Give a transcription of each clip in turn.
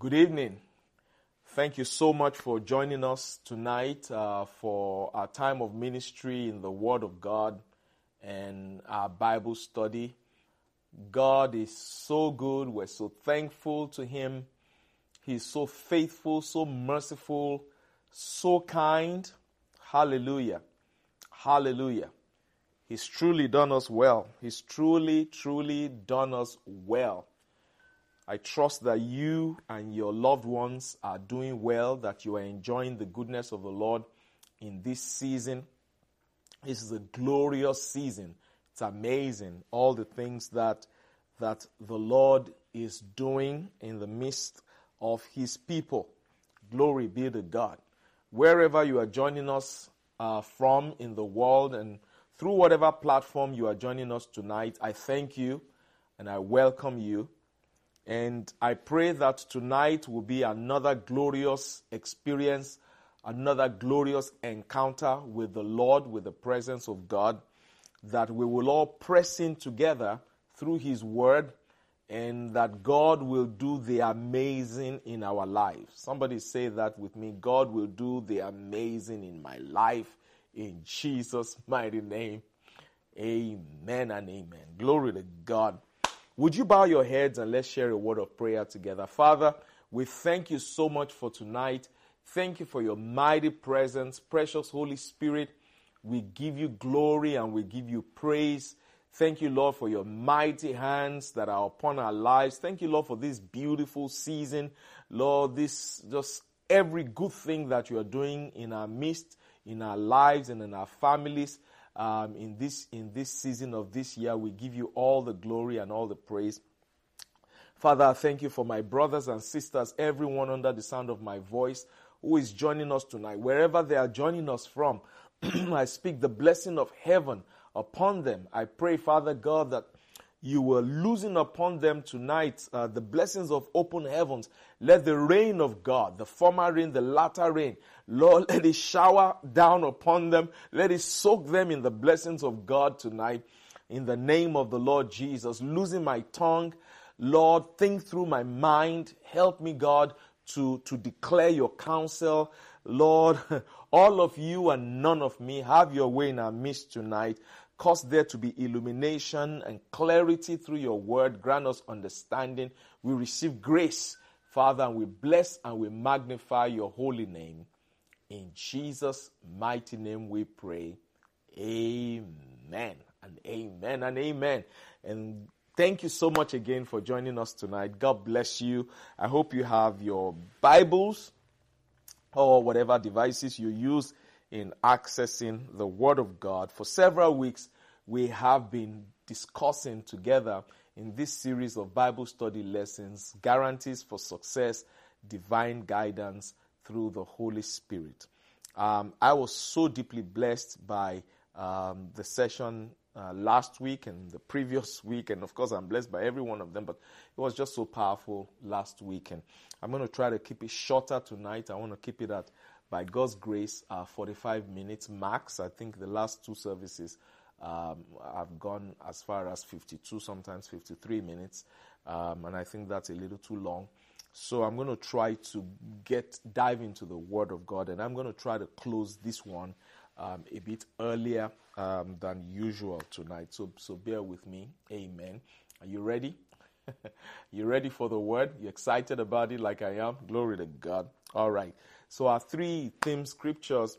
Good evening. Thank you so much for joining us tonight for our time of ministry in the Word of God and our Bible study. God is so good. We're so thankful to Him. He's so faithful, so merciful, so kind. Hallelujah. Hallelujah. He's truly done us well. He's truly done us well. I trust that you and your loved ones are doing well, that you are enjoying the goodness of the Lord in this season. This is a glorious season. It's amazing, all the things that the Lord is doing in the midst of His people. Glory be to God. Wherever you are joining us from in the world and through whatever platform you are joining us tonight, I thank you and I welcome you. And I pray that tonight will be another glorious experience, another glorious encounter with the Lord, with the presence of God, that we will all press in together through His Word, and that God will do the amazing in our lives. Somebody say that with me. God will do the amazing in my life, in Jesus' mighty name. Amen and amen. Glory to God. Would you bow your heads and let's share a word of prayer together. Father, we thank you so much for tonight. Thank you for your mighty presence. Precious Holy Spirit, we give you glory and we give you praise. Thank you, Lord, for your mighty hands that are upon our lives. Thank you, Lord, for this beautiful season. Lord, this just every good thing that you are doing in our midst, in our lives and in our families. In this season of this year, we give you all the glory and all the praise. Father, I thank you for my brothers and sisters, everyone under the sound of my voice who is joining us tonight. Wherever they are joining us from, I speak the blessing of heaven upon them. I pray, Father God, that you were losing upon them tonight the blessings of open heavens. Let the rain of God, the former rain, the latter rain, Lord, let it shower down upon them. Let it soak them in the blessings of God tonight. In the name of the Lord Jesus, losing my tongue, Lord, think through my mind. Help me, God, to declare your counsel. Lord, all of you and none of me, have your way in our midst tonight. Cause there to be illumination and clarity through your word. Grant us understanding. We receive grace, Father, and we bless and we magnify your holy name. In Jesus' mighty name we pray. Amen and amen and amen. And thank you so much again for joining us tonight. God bless you. I hope you have your Bibles or whatever devices you use in accessing the Word of God. For several weeks, we have been discussing together in this series of Bible study lessons, Guarantees for Success, Divine Guidance through the Holy Spirit. I was so deeply blessed by the session last week and the previous week, and of course I'm blessed by every one of them, but it was just so powerful last week, and I'm going to try to keep it shorter tonight. I want to keep it at, by God's grace, 45 minutes max. I think the last two services have gone as far as 52, sometimes 53 minutes. And I think that's a little too long. So I'm going to try to dive into the Word of God. And I'm going to try to close this one a bit earlier than usual tonight. So bear with me. Amen. Are you ready? You ready for the Word? You excited about it like I am? Glory to God. All right. So our three theme scriptures,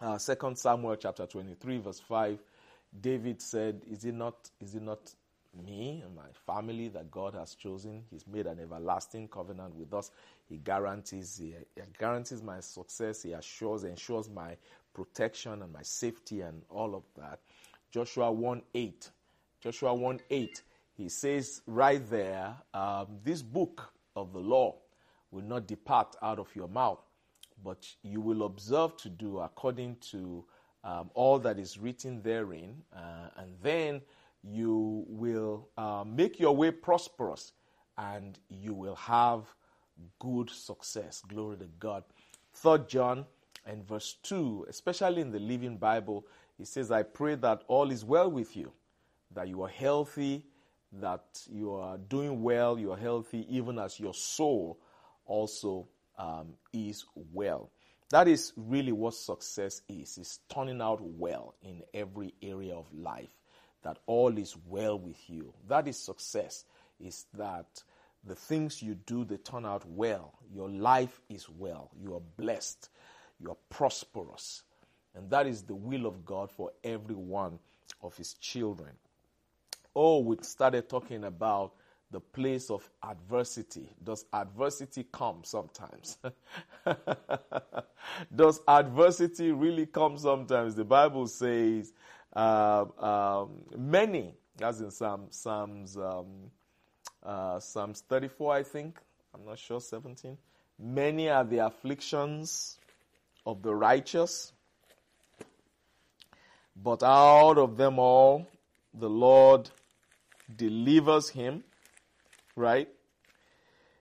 2 Samuel chapter 23, verse 5, David said, Is it not me and my family that God has chosen? He's made an everlasting covenant with us. He guarantees my success. He ensures my protection and my safety and all of that. Joshua 1:8, he says right there, this book of the law will not depart out of your mouth, but you will observe to do according to all that is written therein, and then you will make your way prosperous, and you will have good success. Glory to God. 3 John and verse 2, especially in the Living Bible, it says, I pray that all is well with you, that you are healthy, that you are doing well, you are healthy, even as your soul also is well. That is really what success is. It's turning out well in every area of life, that all is well with you. That is success, is that the things you do, they turn out well. Your life is well. You are blessed. You are prosperous. And that is the will of God for every one of his children. Oh, we started talking about the place of adversity. Does adversity come sometimes? Does adversity really come sometimes? The Bible says many, as in Psalms 34, I think. I'm not sure, 17. Many are the afflictions of the righteous, but out of them all, the Lord delivers him, right?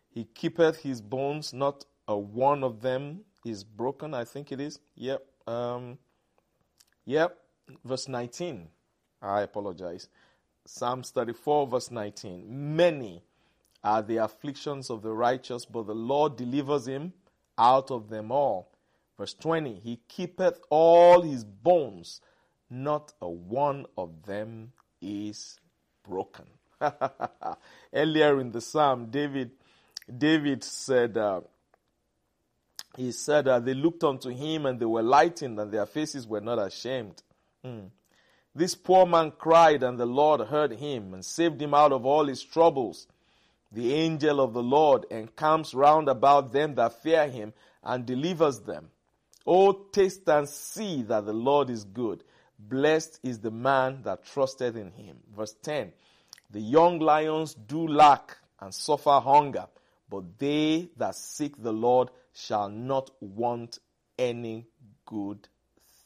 He keepeth his bones, not a one of them is broken, I think it is. Yep. Verse 19. I apologize. Psalms 34, verse 19. Many are the afflictions of the righteous, but the Lord delivers him out of them all. Verse 20. He keepeth all his bones, not a one of them is broken. Earlier in the psalm, David said, they looked unto him and they were lightened and their faces were not ashamed. This poor man cried, and the Lord heard him and saved him out of all his troubles. The angel of the Lord encamps round about them that fear him and delivers them. O taste and see that the Lord is good. Blessed is the man that trusteth in him. Verse 10. The young lions do lack and suffer hunger, but they that seek the Lord shall not want any good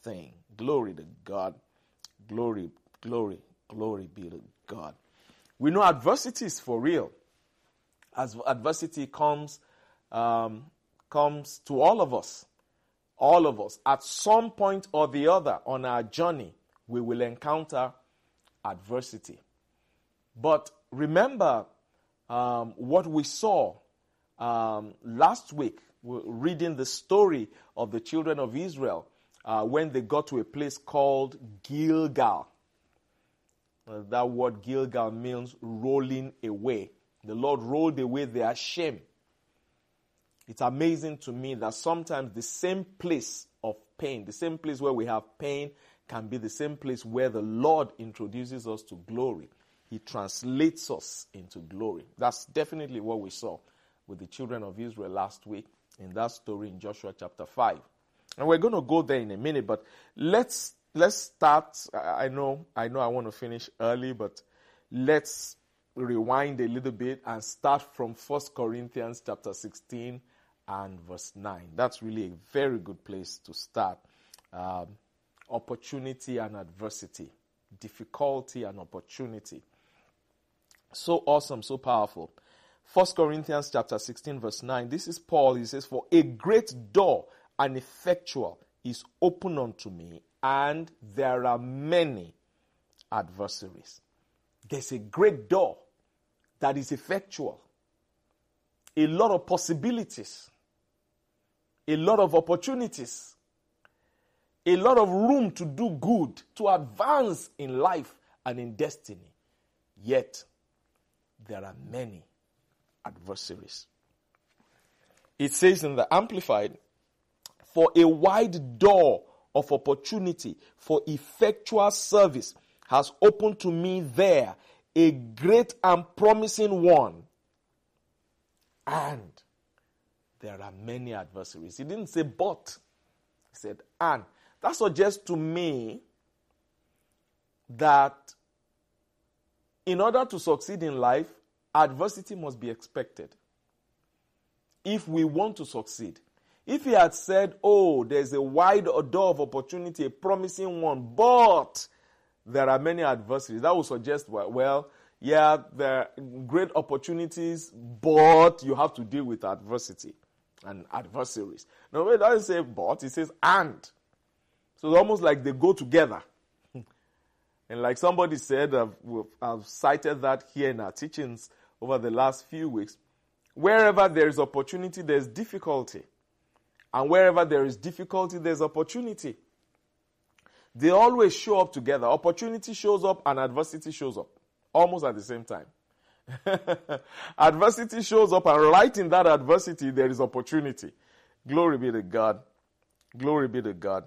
thing. Glory to God. Glory, glory, glory be to God. We know adversity is for real. As adversity comes to all of us. All of us. At some point or the other on our journey, we will encounter adversity. But remember what we saw last week. We're reading the story of the children of Israel when they got to a place called Gilgal. That word Gilgal means rolling away. The Lord rolled away their shame. It's amazing to me that sometimes the same place of pain, the same place where we have pain, can be the same place where the Lord introduces us to glory. He translates us into glory. That's definitely what we saw with the children of Israel last week in that story in Joshua chapter 5. And we're going to go there in a minute, but let's start. I know I want to finish early, but let's rewind a little bit and start from 1 Corinthians chapter 16 and verse 9. That's really a very good place to start. Opportunity and adversity. Difficulty and opportunity. So awesome, so powerful. 1 Corinthians chapter 16 verse 9. This is Paul. He says, "For a great door and effectual is open unto me, and there are many adversaries." There's a great door that is effectual. A lot of possibilities. A lot of opportunities. A lot of room to do good, to advance in life and in destiny. Yet, there are many adversaries. It says in the Amplified, "For a wide door of opportunity for effectual service has opened to me there, a great and promising one. And there are many adversaries." He didn't say but. He said and. That suggests to me that in order to succeed in life, adversity must be expected. If we want to succeed. If he had said, "Oh, there's a wide door of opportunity, a promising one, but there are many adversaries," that would suggest, there are great opportunities, but you have to deal with adversity and adversaries. No, it doesn't say but, it says and. So it's almost like they go together. And like somebody said, I've cited that here in our teachings over the last few weeks, Wherever there is opportunity, there is difficulty. And wherever there is difficulty, there is opportunity. They always show up together. Opportunity shows up and adversity shows up. Almost at the same time. Adversity shows up, and right in that adversity, there is opportunity. Glory be to God. Glory be to God.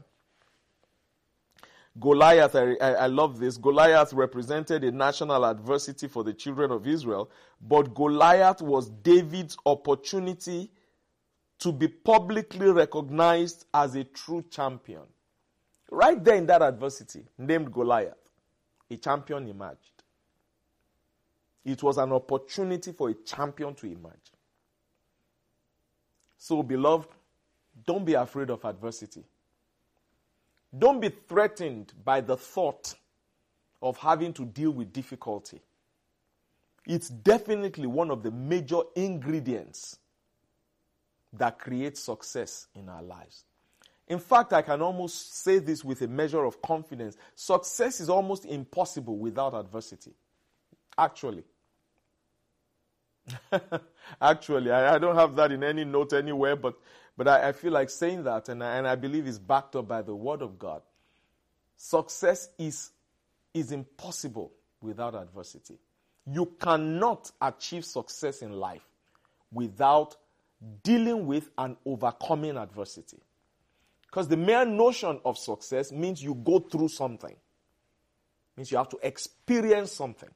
Goliath, I love this. Goliath represented a national adversity for the children of Israel, but Goliath was David's opportunity to be publicly recognized as a true champion. Right there in that adversity, named Goliath, a champion emerged. It was an opportunity for a champion to emerge. So, beloved, don't be afraid of adversity. Don't be threatened by the thought of having to deal with difficulty. It's definitely one of the major ingredients that creates success in our lives. In fact, I can almost say this with a measure of confidence. Success is almost impossible without adversity. Actually, I don't have that in any note anywhere, but I feel like saying that, and I believe it's backed up by the Word of God. Success is impossible without adversity. You cannot achieve success in life without dealing with and overcoming adversity. Because the mere notion of success means you go through something. It means you have to experience something.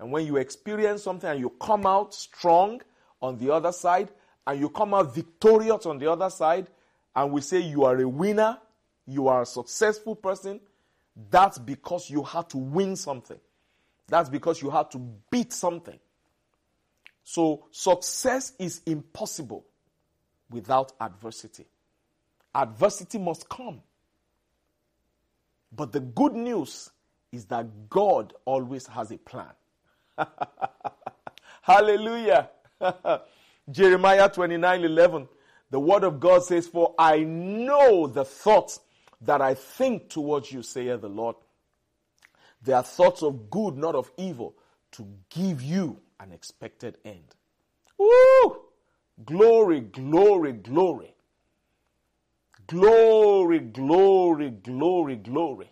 And when you experience something and you come out strong on the other side, and you come out victorious on the other side, and we say you are a winner, you are a successful person, that's because you had to win something. That's because you had to beat something. So success is impossible without adversity. Adversity must come. But the good news is that God always has a plan. Hallelujah. Jeremiah 29:11, the word of God says, "For I know the thoughts that I think towards you, saith the Lord. They are thoughts of good, not of evil, to give you an expected end." Woo! Glory, glory, glory. Glory, glory, glory, glory.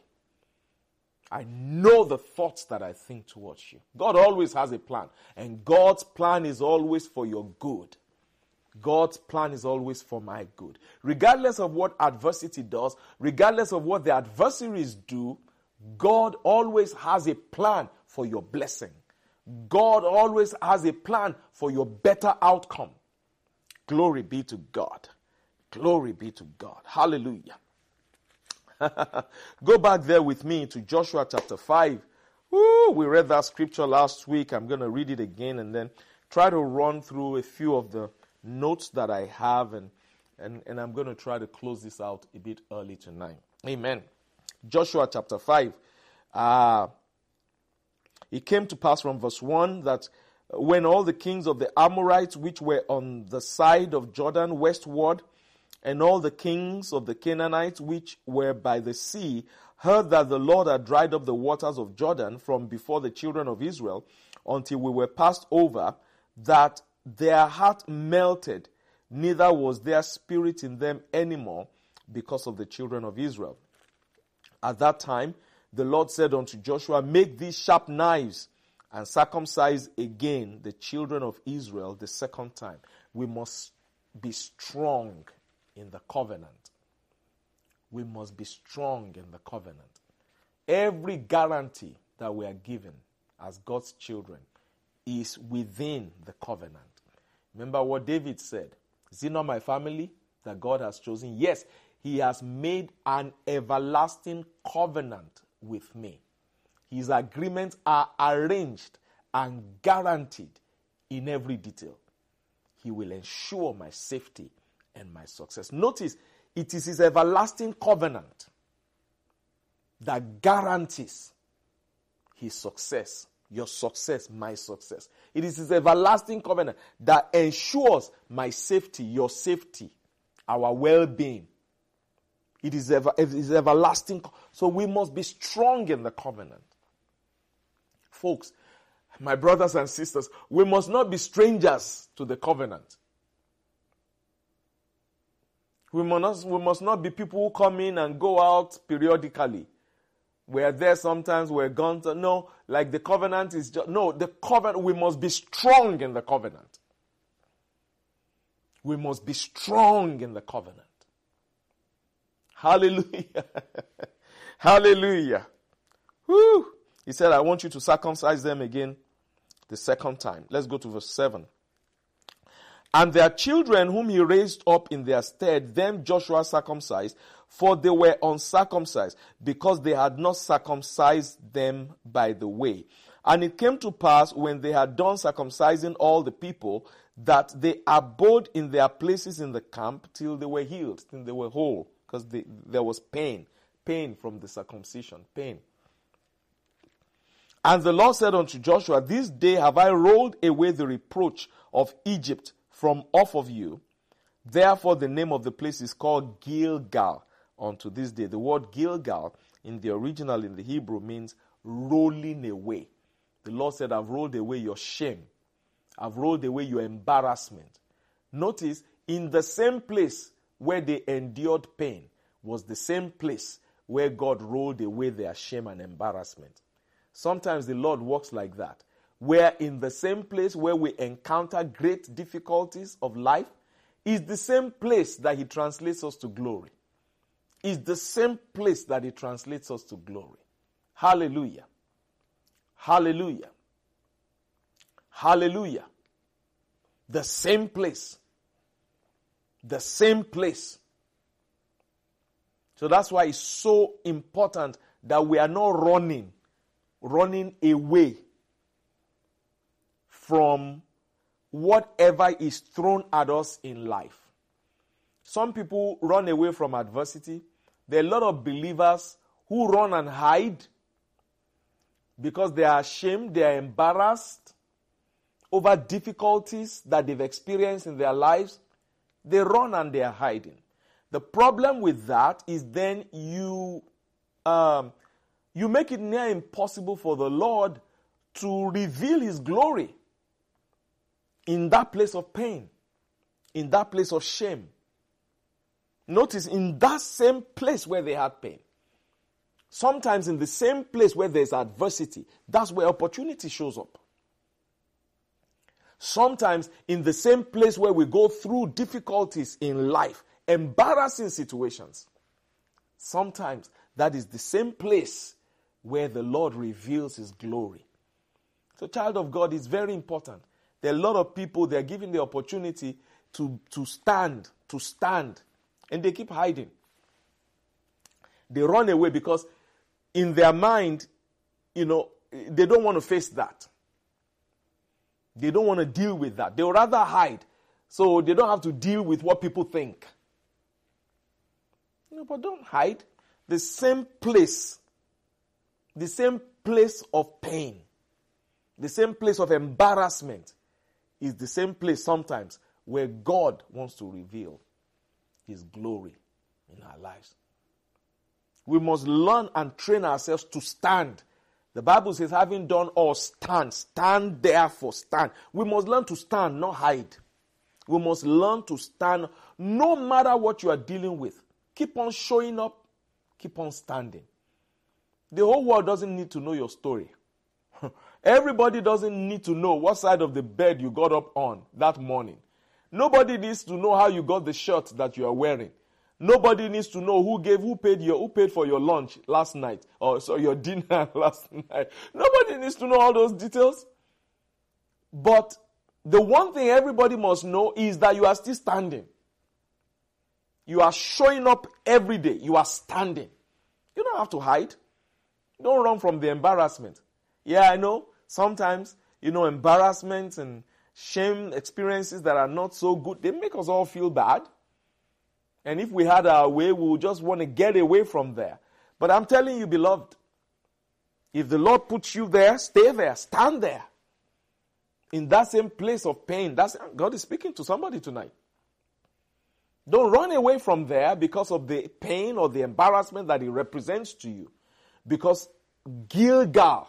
I know the thoughts that I think towards you. God always has a plan. And God's plan is always for your good. God's plan is always for my good. Regardless of what adversity does, regardless of what the adversaries do, God always has a plan for your blessing. God always has a plan for your better outcome. Glory be to God. Glory be to God. Hallelujah. Go back there with me to Joshua chapter 5. Ooh, we read that scripture last week. I'm going to read it again and then try to run through a few of the notes that I have. And I'm going to try to close this out a bit early tonight. Amen. Joshua chapter 5. It came to pass from verse 1 that when all the kings of the Amorites, which were on the side of Jordan westward, and all the kings of the Canaanites, which were by the sea, heard that the Lord had dried up the waters of Jordan from before the children of Israel, until we were passed over, that their heart melted, neither was there spirit in them anymore, because of the children of Israel. At that time, the Lord said unto Joshua, "Make these sharp knives, and circumcise again the children of Israel the second time." We must be strong in the covenant. We must be strong in the covenant. Every guarantee that we are given as God's children is within the covenant. Remember what David said, "Is it not my family that God has chosen? Yes, he has made an everlasting covenant with me." His agreements are arranged and guaranteed in every detail. He will ensure my safety and my success. Notice, it is his everlasting covenant that guarantees his success, your success, my success. It is his everlasting covenant that ensures my safety, your safety, our well-being. It is everlasting. So we must be strong in the covenant. Folks, my brothers and sisters, we must not be strangers to the covenant. We must not be people who come in and go out periodically. We're there sometimes, we're gone. No, like the covenant is just... No, the covenant, we must be strong in the covenant. We must be strong in the covenant. Hallelujah. Hallelujah. Woo. He said, I want you to circumcise them again the second time. Let's go to verse 7. And their children whom he raised up in their stead, them Joshua circumcised, for they were uncircumcised, because they had not circumcised them by the way. And it came to pass, when they had done circumcising all the people, that they abode in their places in the camp till they were healed, till they were whole, because there was pain from the circumcision, pain. And the Lord said unto Joshua, this day have I rolled away the reproach of Egypt from off of you. Therefore the name of the place is called Gilgal unto this day. The word Gilgal in the original, in the Hebrew, means rolling away. The Lord said, I've rolled away your shame. I've rolled away your embarrassment. Notice, in the same place where they endured pain was the same place where God rolled away their shame and embarrassment. Sometimes the Lord works like that. Where in the same place where we encounter great difficulties of life is the same place that he translates us to glory. Is the same place that he translates us to glory. Hallelujah. Hallelujah. Hallelujah. The same place. The same place. So that's why it's so important that we are not running away from whatever is thrown at us in life. Some people run away from adversity. There are a lot of believers who run and hide because they are ashamed, they are embarrassed over difficulties that they've experienced in their lives. They run and they are hiding. The problem with that is then you make it near impossible for the Lord to reveal his glory in that place of pain, in that place of shame. Notice, in that same place where they had pain, sometimes in the same place where there's adversity, that's where opportunity shows up. Sometimes in the same place where we go through difficulties in life, embarrassing situations, sometimes that is the same place where the Lord reveals his glory. So, child of God, is very important. There are a lot of people, they're given the opportunity to stand, and they keep hiding. They run away because in their mind, they don't want to face that. They don't want to deal with that. They would rather hide, so they don't have to deal with what people think. No, but don't hide. The same place of pain, the same place of embarrassment is the same place sometimes where God wants to reveal his glory in our lives. We must learn and train ourselves to stand. The Bible says, having done all, stand. Stand therefore, stand. We must learn to stand, not hide. We must learn to stand no matter what you are dealing with. Keep on showing up. Keep on standing. The whole world doesn't need to know your story. Everybody doesn't need to know what side of the bed you got up on that morning. Nobody needs to know how you got the shirt that you are wearing. Nobody needs to know who paid for your lunch last night, or so your dinner last night. Nobody needs to know all those details. But the one thing everybody must know is that you are still standing. You are showing up every day. You are standing. You don't have to hide. Don't run from the embarrassment. Yeah, I know. Sometimes, embarrassment and shame experiences that are not so good, they make us all feel bad. And if we had our way, we would just want to get away from there. But I'm telling you, beloved, if the Lord puts you there, stay there, stand there. In that same place of pain, God is speaking to somebody tonight. Don't run away from there because of the pain or the embarrassment that it represents to you. Because Gilgal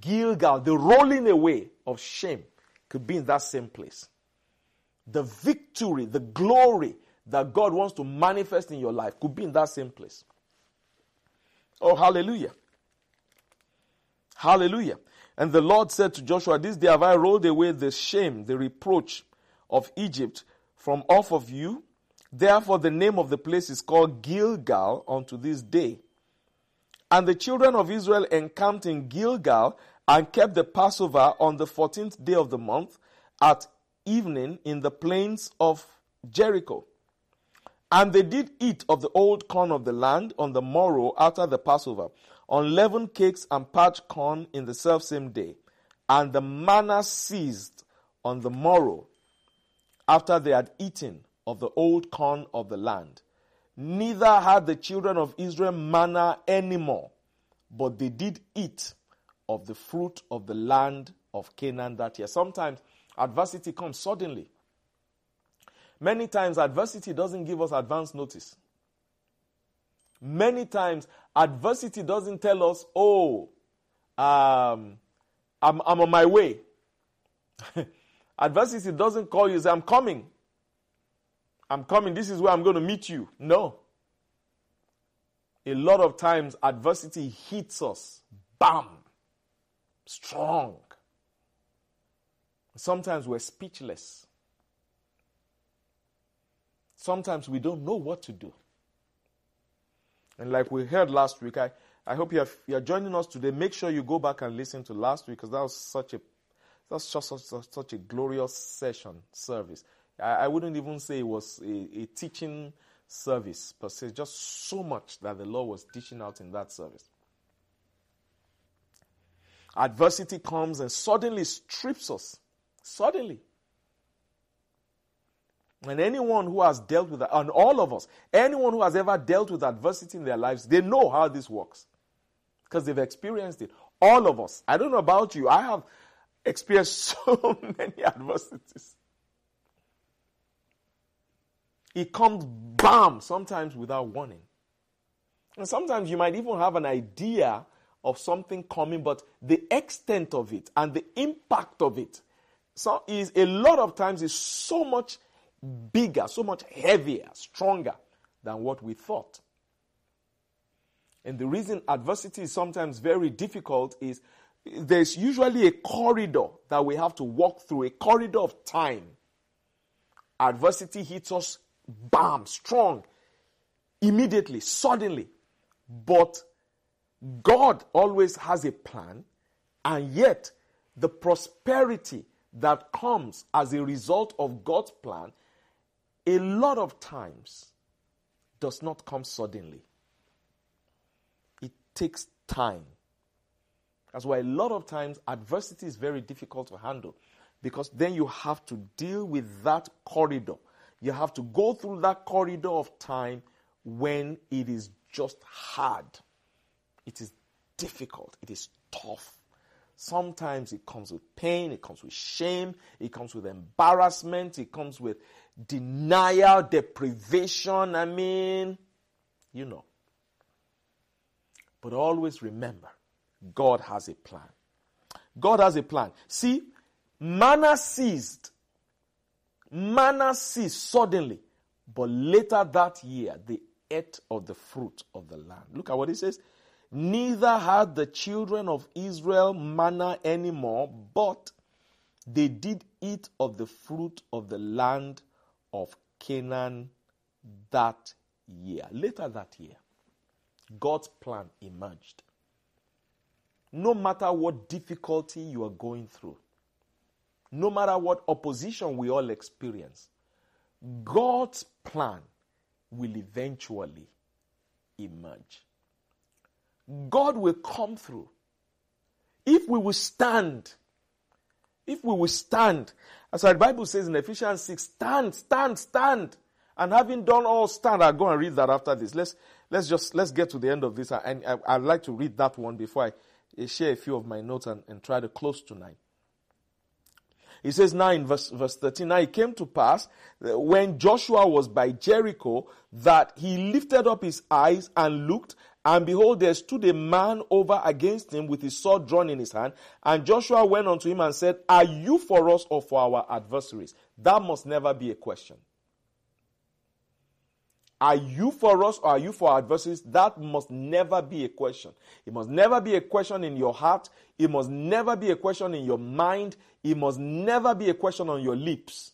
Gilgal, the rolling away of shame, could be in that same place. The victory, the glory that God wants to manifest in your life could be in that same place. Oh, hallelujah. Hallelujah. And the Lord said to Joshua, "This day have I rolled away the shame, the reproach of Egypt from off of you. Therefore the name of the place is called Gilgal unto this day." And the children of Israel encamped in Gilgal and kept the Passover on the 14th day of the month at evening in the plains of Jericho. And they did eat of the old corn of the land on the morrow after the Passover, unleavened cakes and parched corn in the selfsame day. And the manna ceased on the morrow after they had eaten of the old corn of the land. Neither had the children of Israel manna anymore, but they did eat of the fruit of the land of Canaan that year. Sometimes adversity comes suddenly. Many times adversity doesn't give us advance notice. Many times adversity doesn't tell us, I'm on my way. Adversity doesn't call you, say, I'm coming, this is where I'm going to meet you. No. A lot of times, adversity hits us. Bam! Strong. Sometimes we're speechless. Sometimes we don't know what to do. And like we heard last week, I hope you are joining us today. Make sure you go back and listen to last week, because that was such a glorious service. I wouldn't even say it was a teaching service, per se. Just so much that the Lord was teaching out in that service. Adversity comes and suddenly strips us. Suddenly. And anyone who has dealt with that, and all of us, anyone who has ever dealt with adversity in their lives, they know how this works. Because they've experienced it. All of us. I don't know about you. I have experienced so many adversities. It comes bam, sometimes without warning. And sometimes you might even have an idea of something coming, but the extent of it and the impact of it is a lot of times is so much bigger, so much heavier, stronger than what we thought. And the reason adversity is sometimes very difficult is there's usually a corridor that we have to walk through, a corridor of time. Adversity hits us bam, strong, immediately, suddenly. But God always has a plan, and yet the prosperity that comes as a result of God's plan, a lot of times, does not come suddenly. It takes time. That's why a lot of times adversity is very difficult to handle, because then you have to deal with that corridor. You have to go through that corridor of time when it is just hard. It is difficult. It is tough. Sometimes it comes with pain. It comes with shame. It comes with embarrassment. It comes with denial, deprivation. But always remember, God has a plan. God has a plan. See, manna ceased. Manna ceased suddenly, but later that year they ate of the fruit of the land. Look at what it says. Neither had the children of Israel manna anymore, but they did eat of the fruit of the land of Canaan that year. Later that year, God's plan emerged. No matter what difficulty you are going through, no matter what opposition we all experience, God's plan will eventually emerge. God will come through. If we will stand. As the Bible says in Ephesians 6, stand. And having done all, stand. I'll go and read that after this. Let's get to the end of this. And I'd like to read that one before I share a few of my notes and try to close tonight. He says now in verse 13, now it came to pass when Joshua was by Jericho that he lifted up his eyes and looked, and behold, there stood a man over against him with his sword drawn in his hand. And Joshua went unto him and said, are you for us or for our adversaries? That must never be a question. Are you for us or are you for our adversaries? That must never be a question. It must never be a question in your heart. It must never be a question in your mind. It must never be a question on your lips.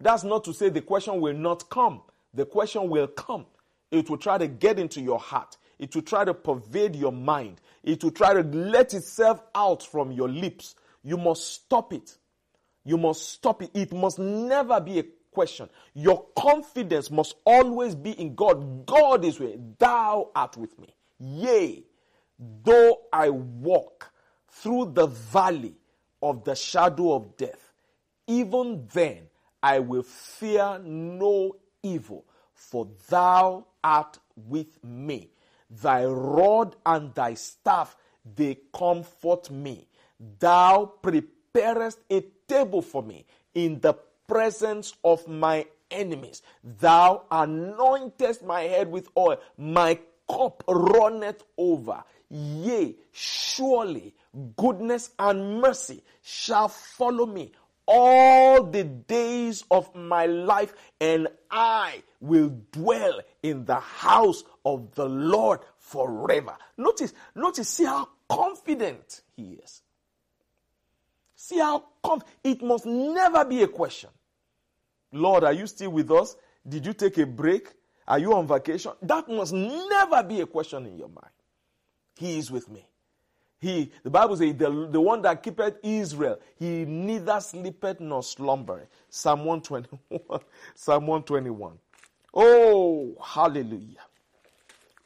That's not to say the question will not come. The question will come. It will try to get into your heart. It will try to pervade your mind. It will try to let itself out from your lips. You must stop it. You must stop it. It must never be a question. Your confidence must always be in God. God is with me. Thou art with me. Yea, though I walk through the valley of the shadow of death, even then I will fear no evil, for thou art with me. Thy rod and thy staff, they comfort me. Thou preparest a table for me in the presence of my enemies. Thou anointest my head with oil. My cup runneth over. Yea, surely goodness and mercy shall follow me all the days of my life, and I will dwell in the house of the Lord forever. Notice, see how confident he is. See how confident. It must never be a question. Lord, are you still with us? Did you take a break? Are you on vacation? That must never be a question in your mind. He is with me. The Bible says, the one that keepeth Israel, he neither sleepeth nor slumbereth. Psalm 121. Psalm 121. Oh, hallelujah.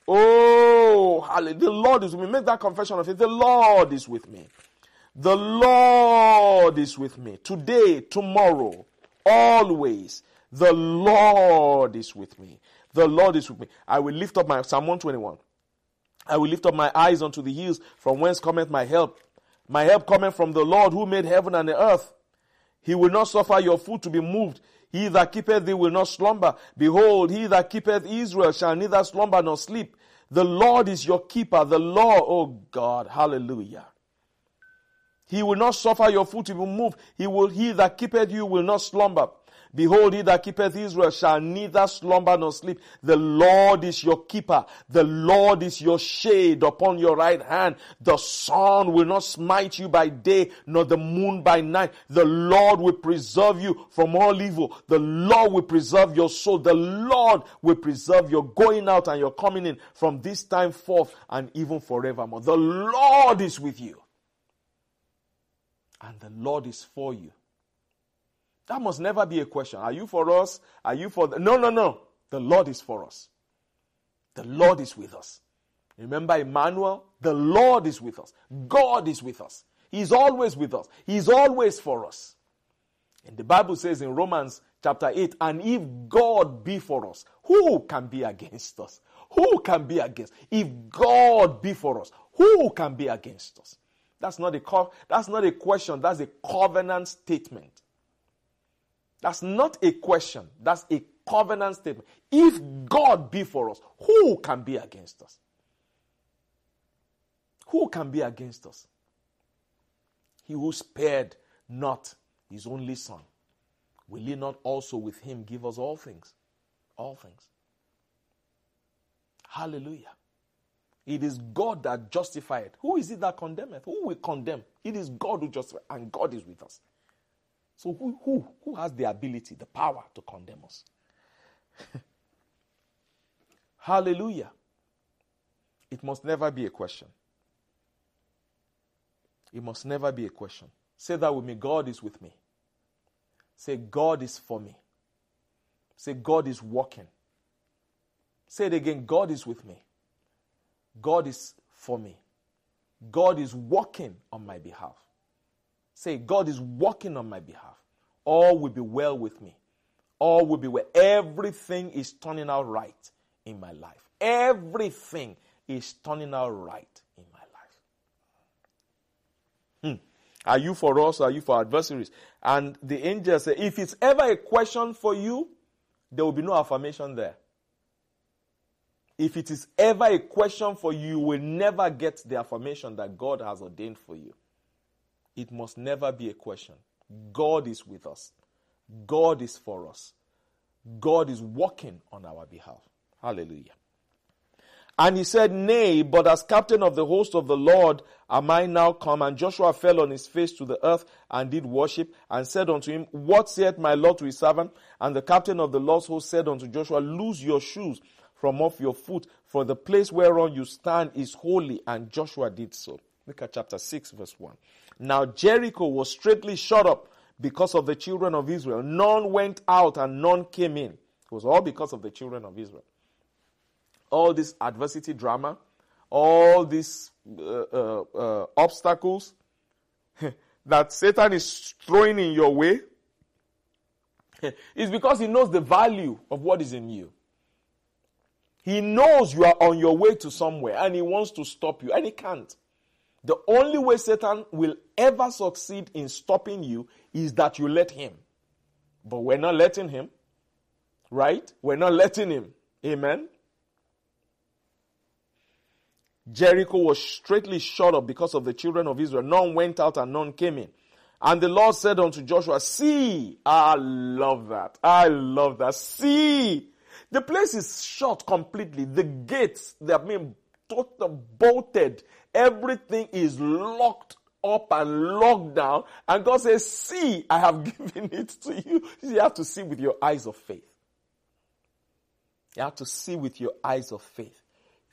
Oh, hallelujah. The Lord is with me. Make that confession of faith. The Lord is with me. The Lord is with me. Today, tomorrow, always. The Lord is with me. The Lord is with me. I will lift up my Psalm 121. I will lift up my eyes unto the hills, from whence cometh my help. My help cometh from the Lord, who made heaven and the earth. He will not suffer your foot to be moved. He that keepeth thee will not slumber. Behold, he that keepeth Israel shall neither slumber nor sleep. The Lord is your keeper. The Lord, oh God, hallelujah. He will not suffer your foot to be moved. He that keepeth you will not slumber. Behold, he that keepeth Israel shall neither slumber nor sleep. The Lord is your keeper. The Lord is your shade upon your right hand. The sun will not smite you by day, nor the moon by night. The Lord will preserve you from all evil. The Lord will preserve your soul. The Lord will preserve your going out and your coming in from this time forth and even forevermore. The Lord is with you. And the Lord is for you. That must never be a question. Are you for us? Are you for... No. The Lord is for us. The Lord is with us. Remember Emmanuel? The Lord is with us. God is with us. He's always with us. He's always for us. And the Bible says in Romans chapter 8, and if God be for us, who can be against us? Who can be against? If God be for us, who can be against us? That's not a question. That's a covenant statement. That's not a question. That's a covenant statement. If God be for us, who can be against us? Who can be against us? He who spared not his only son, will he not also with him give us all things? All things. Hallelujah. It is God that justifieth. Who is it that condemneth? Who will condemn? It is God who justifies, and God is with us. So who has the ability, the power to condemn us? Hallelujah. It must never be a question. It must never be a question. Say that with me. God is with me. Say, God is for me. Say, God is walking. Say it again. God is with me. God is for me. God is walking on my behalf. Say, God is walking on my behalf. All will be well with me. All will be well. Everything is turning out right in my life. Everything is turning out right in my life. Are you for us? Are you for adversaries? And the angel said, if it's ever a question for you, there will be no affirmation there. If it is ever a question for you, you will never get the affirmation that God has ordained for you. It must never be a question. God is with us. God is for us. God is working on our behalf. Hallelujah. And he said, Nay, but as captain of the host of the Lord am I now come. And Joshua fell on his face to the earth and did worship and said unto him, What saith my Lord to his servant? And the captain of the Lord's host said unto Joshua, Loose your shoes from off your foot, for the place whereon you stand is holy. And Joshua did so. Look at chapter 6, verse 1. Now Jericho was straitly shut up because of the children of Israel. None went out and none came in. It was all because of the children of Israel. All this adversity drama, all these obstacles that Satan is throwing in your way is because he knows the value of what is in you. He knows you are on your way to somewhere and he wants to stop you, and he can't. The only way Satan will ever succeed in stopping you is that you let him. But we're not letting him, right? We're not letting him. Amen? Jericho was straitly shut up because of the children of Israel. None went out and none came in. And the Lord said unto Joshua, See, I love that. See, the place is shut completely. The gates, they have been bolted. Everything is locked up and locked down. And God says, See, I have given it to you. You have to see with your eyes of faith. You have to see with your eyes of faith.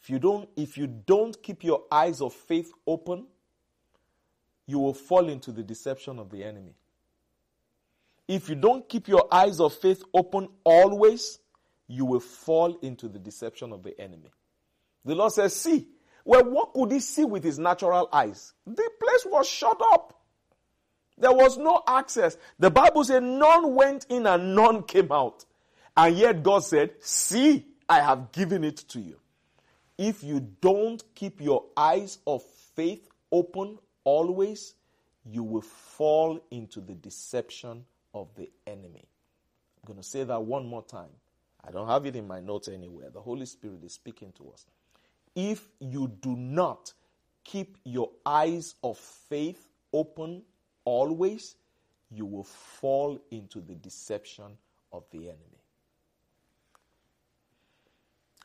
If you don't keep your eyes of faith open, you will fall into the deception of the enemy. If you don't keep your eyes of faith open always, you will fall into the deception of the enemy. The Lord says, See. Well, what could he see with his natural eyes? The place was shut up. There was no access. The Bible said none went in and none came out. And yet God said, See, I have given it to you. If you don't keep your eyes of faith open always, you will fall into the deception of the enemy. I'm going to say that one more time. I don't have it in my notes anywhere. The Holy Spirit is speaking to us. If you do not keep your eyes of faith open always, you will fall into the deception of the enemy.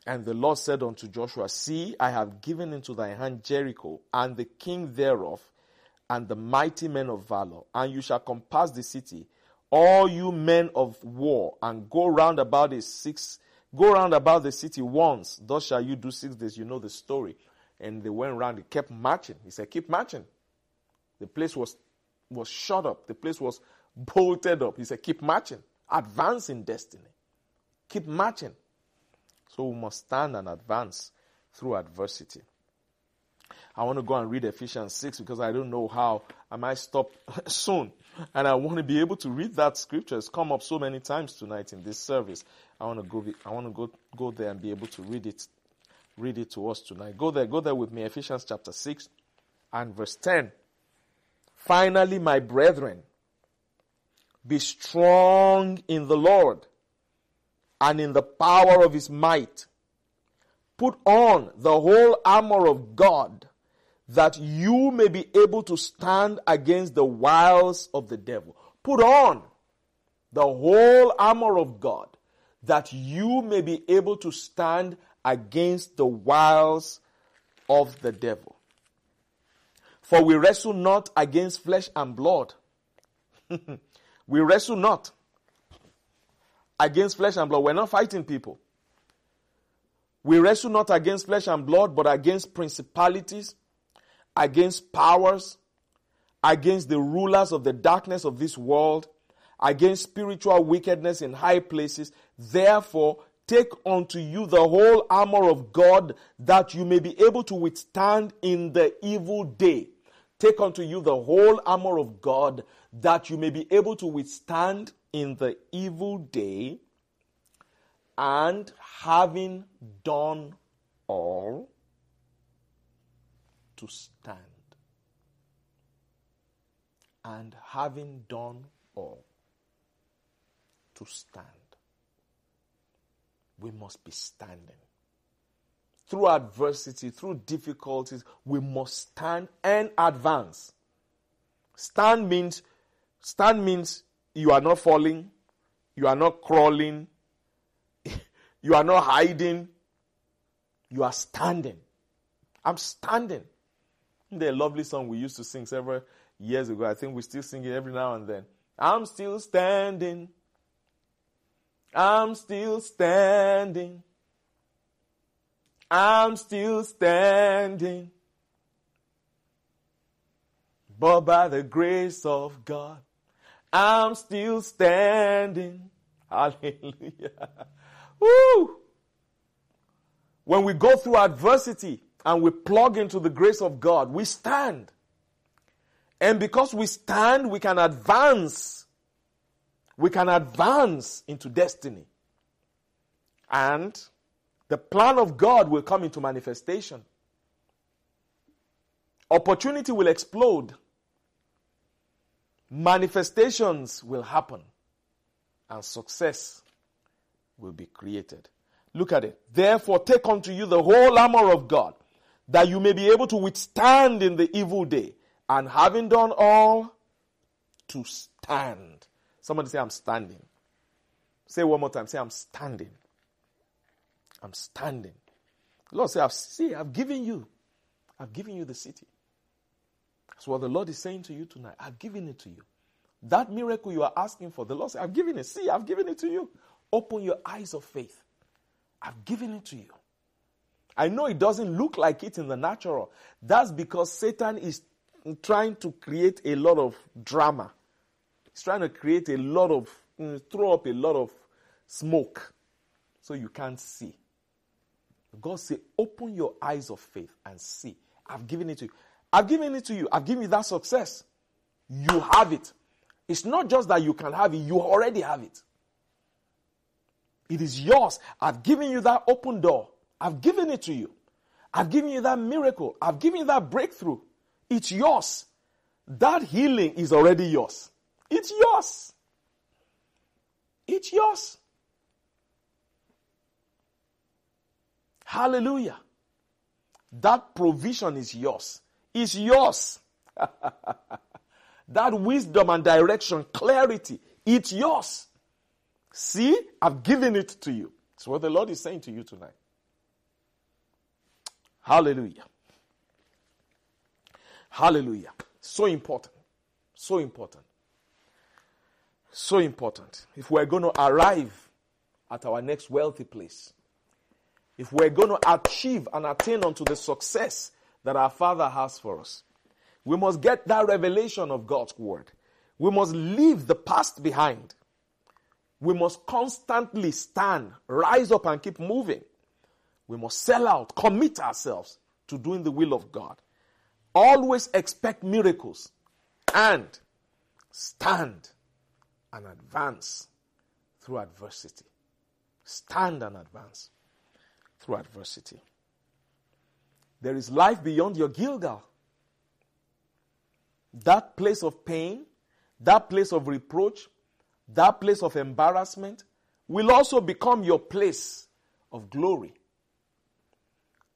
And the Lord said unto Joshua, See, I have given into thy hand Jericho, and the king thereof, and the mighty men of valor. And you shall compass the city, all you men of war, and go round about the city once. Thus shall you do 6 days. You know the story. And they went round. They kept marching. He said, Keep marching. The place was shut up. The place was bolted up. He said, Keep marching. Advance in destiny. Keep marching. So we must stand and advance through adversity. I want to go and read Ephesians 6 because I don't know how. I might stop soon. And I want to be able to read that scripture. It's come up so many times tonight in this service. I want to go there and be able to read it to us tonight. Go there with me. Ephesians chapter 6 and verse 10. Finally, my brethren, be strong in the Lord and in the power of his might. Put on the whole armor of God, that you may be able to stand against the wiles of the devil. Put on the whole armor of God, that you may be able to stand against the wiles of the devil. For we wrestle not against flesh and blood. We wrestle not against flesh and blood. We're not fighting people. We wrestle not against flesh and blood, but against principalities, against powers, against the rulers of the darkness of this world, against spiritual wickedness in high places. Therefore, take unto you the whole armor of God, that you may be able to withstand in the evil day. Take unto you the whole armor of God, that you may be able to withstand in the evil day, and having done all, to stand. and having done all, to stand. We must be standing. Through adversity, through difficulties, we must stand and advance. Stand means you are not falling, you are not crawling, you are not hiding, you are standing. I'm standing. The lovely song we used to sing several years ago, I think we still sing it every now and then. I'm still standing. I'm still standing. I'm still standing. But by the grace of God, I'm still standing. Hallelujah. Woo! When we go through adversity and we plug into the grace of God, we stand. And because we stand, we can advance. We can advance into destiny. And the plan of God will come into manifestation. Opportunity will explode. Manifestations will happen. And success will be created. Look at it. Therefore, take unto you the whole armor of God, that you may be able to withstand in the evil day, and having done all, to stand. Somebody say, I'm standing. Say one more time. Say, I'm standing. I'm standing. The Lord said, I've given you the city. That's what the Lord is saying to you tonight. I've given it to you. That miracle you are asking for, the Lord said, I've given it. See, I've given it to you. Open your eyes of faith. I've given it to you. I know it doesn't look like it in the natural. That's because Satan is trying to create a lot of drama. He's trying to create a lot of, throw up a lot of smoke so you can't see. God said, open your eyes of faith and see. I've given it to you. I've given it to you. I've given you that success. You have it. It's not just that you can have it. You already have it. It is yours. I've given you that open door. I've given it to you. I've given you that miracle. I've given you that breakthrough. It's yours. That healing is already yours. It's yours. It's yours. Hallelujah. That provision is yours. It's yours. That wisdom and direction, clarity, it's yours. See, I've given it to you. That's what the Lord is saying to you tonight. Hallelujah. Hallelujah. So important. So important. So important. If we're going to arrive at our next wealthy place, if we're going to achieve and attain unto the success that our Father has for us, we must get that revelation of God's word. We must leave the past behind. We must constantly stand, rise up and keep moving. We must sell out, commit ourselves to doing the will of God. Always expect miracles and stand and advance through adversity. Stand and advance through adversity. There is life beyond your Gilgal. That place of pain, that place of reproach, that place of embarrassment will also become your place of glory.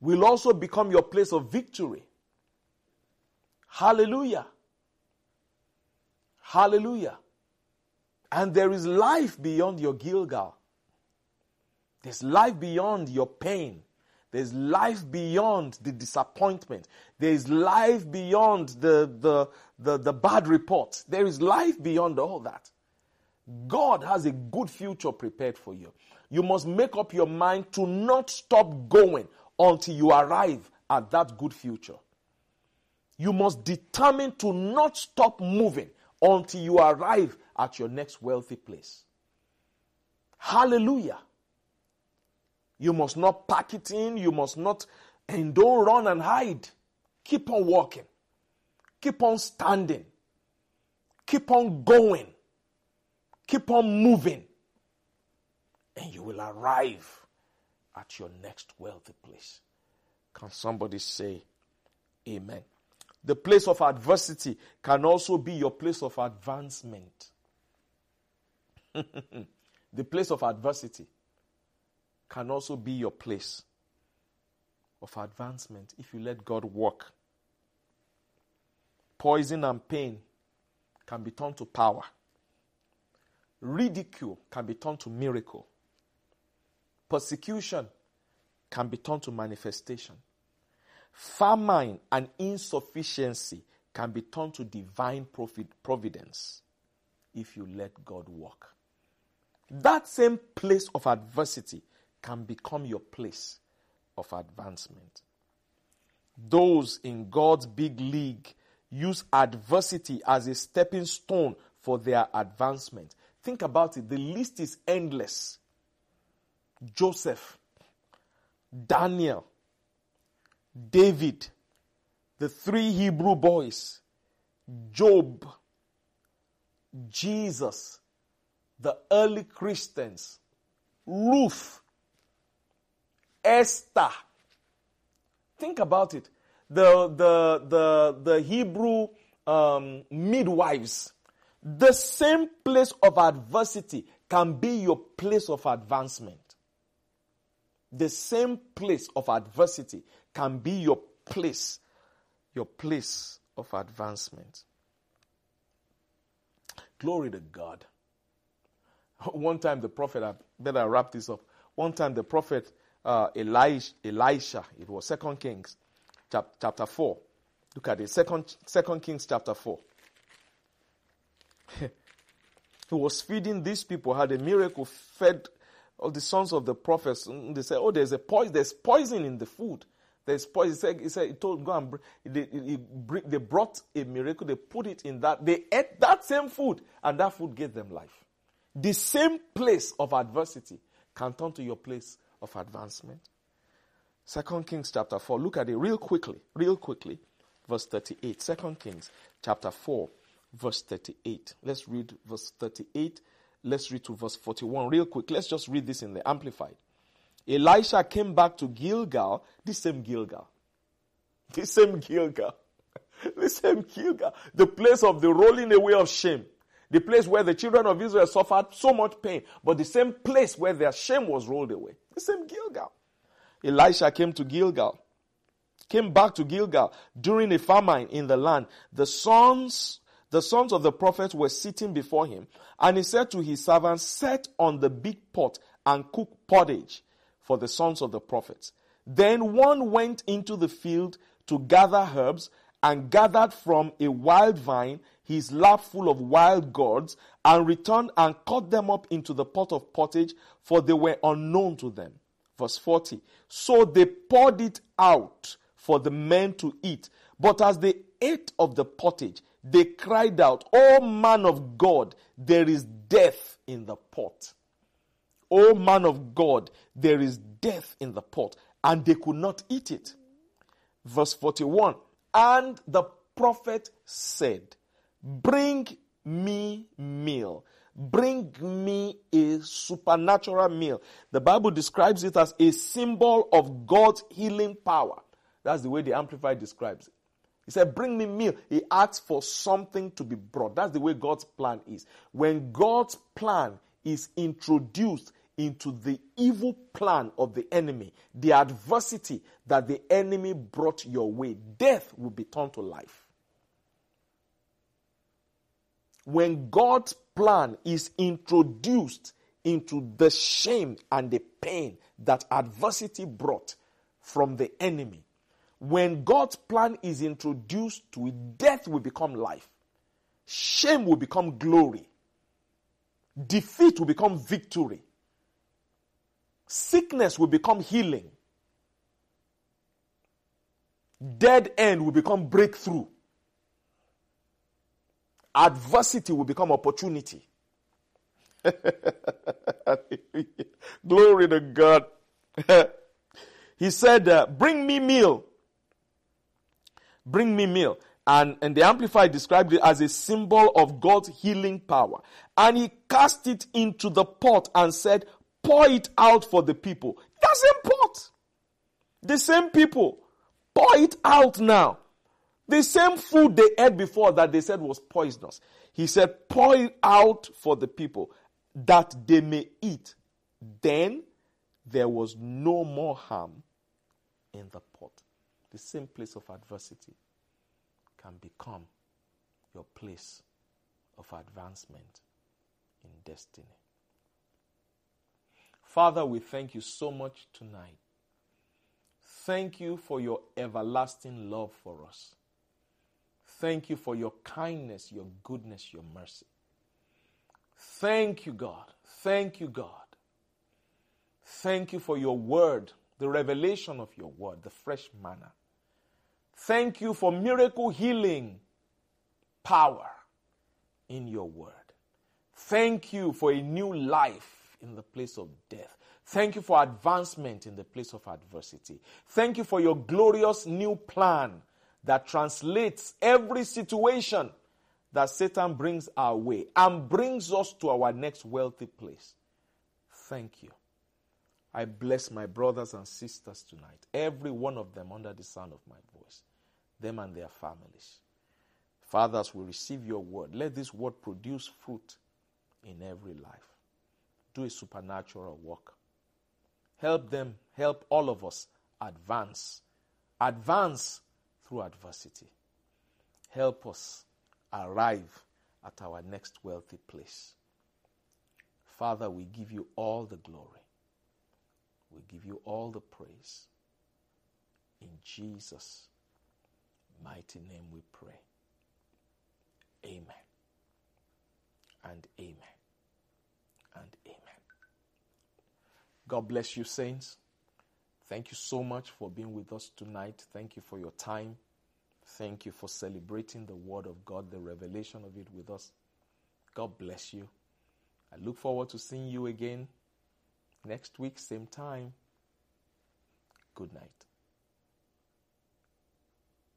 Will also become your place of victory. Hallelujah. Hallelujah. And there is life beyond your Gilgal. There's life beyond your pain. There's life beyond the disappointment. There's life beyond the bad reports. There is life beyond all that. God has a good future prepared for you. You must make up your mind to not stop going until you arrive at that good future. You must determine to not stop moving until you arrive at your next wealthy place. Hallelujah. You must not pack it in. You must not, and don't run and hide. Keep on walking. Keep on standing. Keep on going. Keep on moving. And you will arrive at your next wealthy place. Can somebody say amen? The place of adversity can also be your place of advancement. The place of adversity can also be your place of advancement if you let God work. Poison and pain can be turned to power. Ridicule can be turned to miracle. Persecution can be turned to manifestation. Famine and insufficiency can be turned to divine providence if you let God work. That same place of adversity can become your place of advancement. Those in God's big league use adversity as a stepping stone for their advancement. Think about it. The list is endless. Joseph, Daniel, David, the three Hebrew boys, Job, Jesus, the early Christians, Ruth, Esther. Think about it. The Hebrew midwives. The same place of adversity can be your place of advancement. The same place of adversity can be your place of advancement. Glory to God. One time the prophet, I better wrap this up. One time the prophet Elisha, it was 2 Kings chapter 4. Look at it, 2 Kings chapter 4. He was feeding these people, had a miracle, fed all the sons of the prophets. And they said, oh, there's poison in the food. There's poison. He told, go and they brought a miracle. They put it in that. They ate that same food, and that food gave them life. The same place of adversity can turn to your place of advancement. 2 Kings chapter 4. Look at it real quickly. Verse 38. 2 Kings chapter 4. Verse 38. Let's read verse 38. Let's read to verse 41 real quick. Let's just read this in the Amplified. Elisha came back to Gilgal. The same Gilgal. The place of the rolling away of shame. The place where the children of Israel suffered so much pain. But the same place where their shame was rolled away. The same Gilgal. Elisha came back to Gilgal during a famine in the land. The sons of the prophets were sitting before him, and he said to his servants, set on the big pot and cook pottage for the sons of the prophets. Then one went into the field to gather herbs, and gathered from a wild vine his lap full of wild gourds, and returned and cut them up into the pot of pottage, for they were unknown to them. Verse 40, so they poured it out for the men to eat, but as they ate of the pottage, they cried out, O man of God, there is death in the pot. O man of God, there is death in the pot. And they could not eat it. Verse 41. And the prophet said, bring me meal. Bring me a supernatural meal. The Bible describes it as a symbol of God's healing power. That's the way the Amplified describes it. He said, bring me meal. He asks for something to be brought. That's the way God's plan is. When God's plan is introduced into the evil plan of the enemy, the adversity that the enemy brought your way, death will be turned to life. When God's plan is introduced into the shame and the pain that adversity brought from the enemy, when God's plan is introduced to it, death will become life. Shame will become glory. Defeat will become victory. Sickness will become healing. Dead end will become breakthrough. Adversity will become opportunity. Glory to God. He said, bring me meal. Bring me meal. And the Amplified described it as a symbol of God's healing power. And he cast it into the pot and said, pour it out for the people. That same pot. The same people. Pour it out now. The same food they ate before that they said was poisonous. He said, pour it out for the people that they may eat. Then there was no more harm in the pot. The same place of adversity can become your place of advancement in destiny. Father, we thank you so much tonight. Thank you for your everlasting love for us. Thank you for your kindness, your goodness, your mercy. Thank you, God. Thank you, God. Thank you for your word, the revelation of your word, the fresh manna. Thank you for miracle healing power in your word. Thank you for a new life in the place of death. Thank you for advancement in the place of adversity. Thank you for your glorious new plan that translates every situation that Satan brings our way and brings us to our next wealthy place. Thank you. I bless my brothers and sisters tonight, every one of them under the sound of my voice, them and their families. Fathers, we receive your word. Let this word produce fruit in every life. Do a supernatural work. Help them, help all of us advance. Advance through adversity. Help us arrive at our next wealthy place. Father, we give you all the glory. We give you all the praise. In Jesus' mighty name we pray. Amen. And amen. And amen. God bless you, saints. Thank you so much for being with us tonight. Thank you for your time. Thank you for celebrating the Word of God, the revelation of it with us. God bless you. I look forward to seeing you again next week, same time. Good night.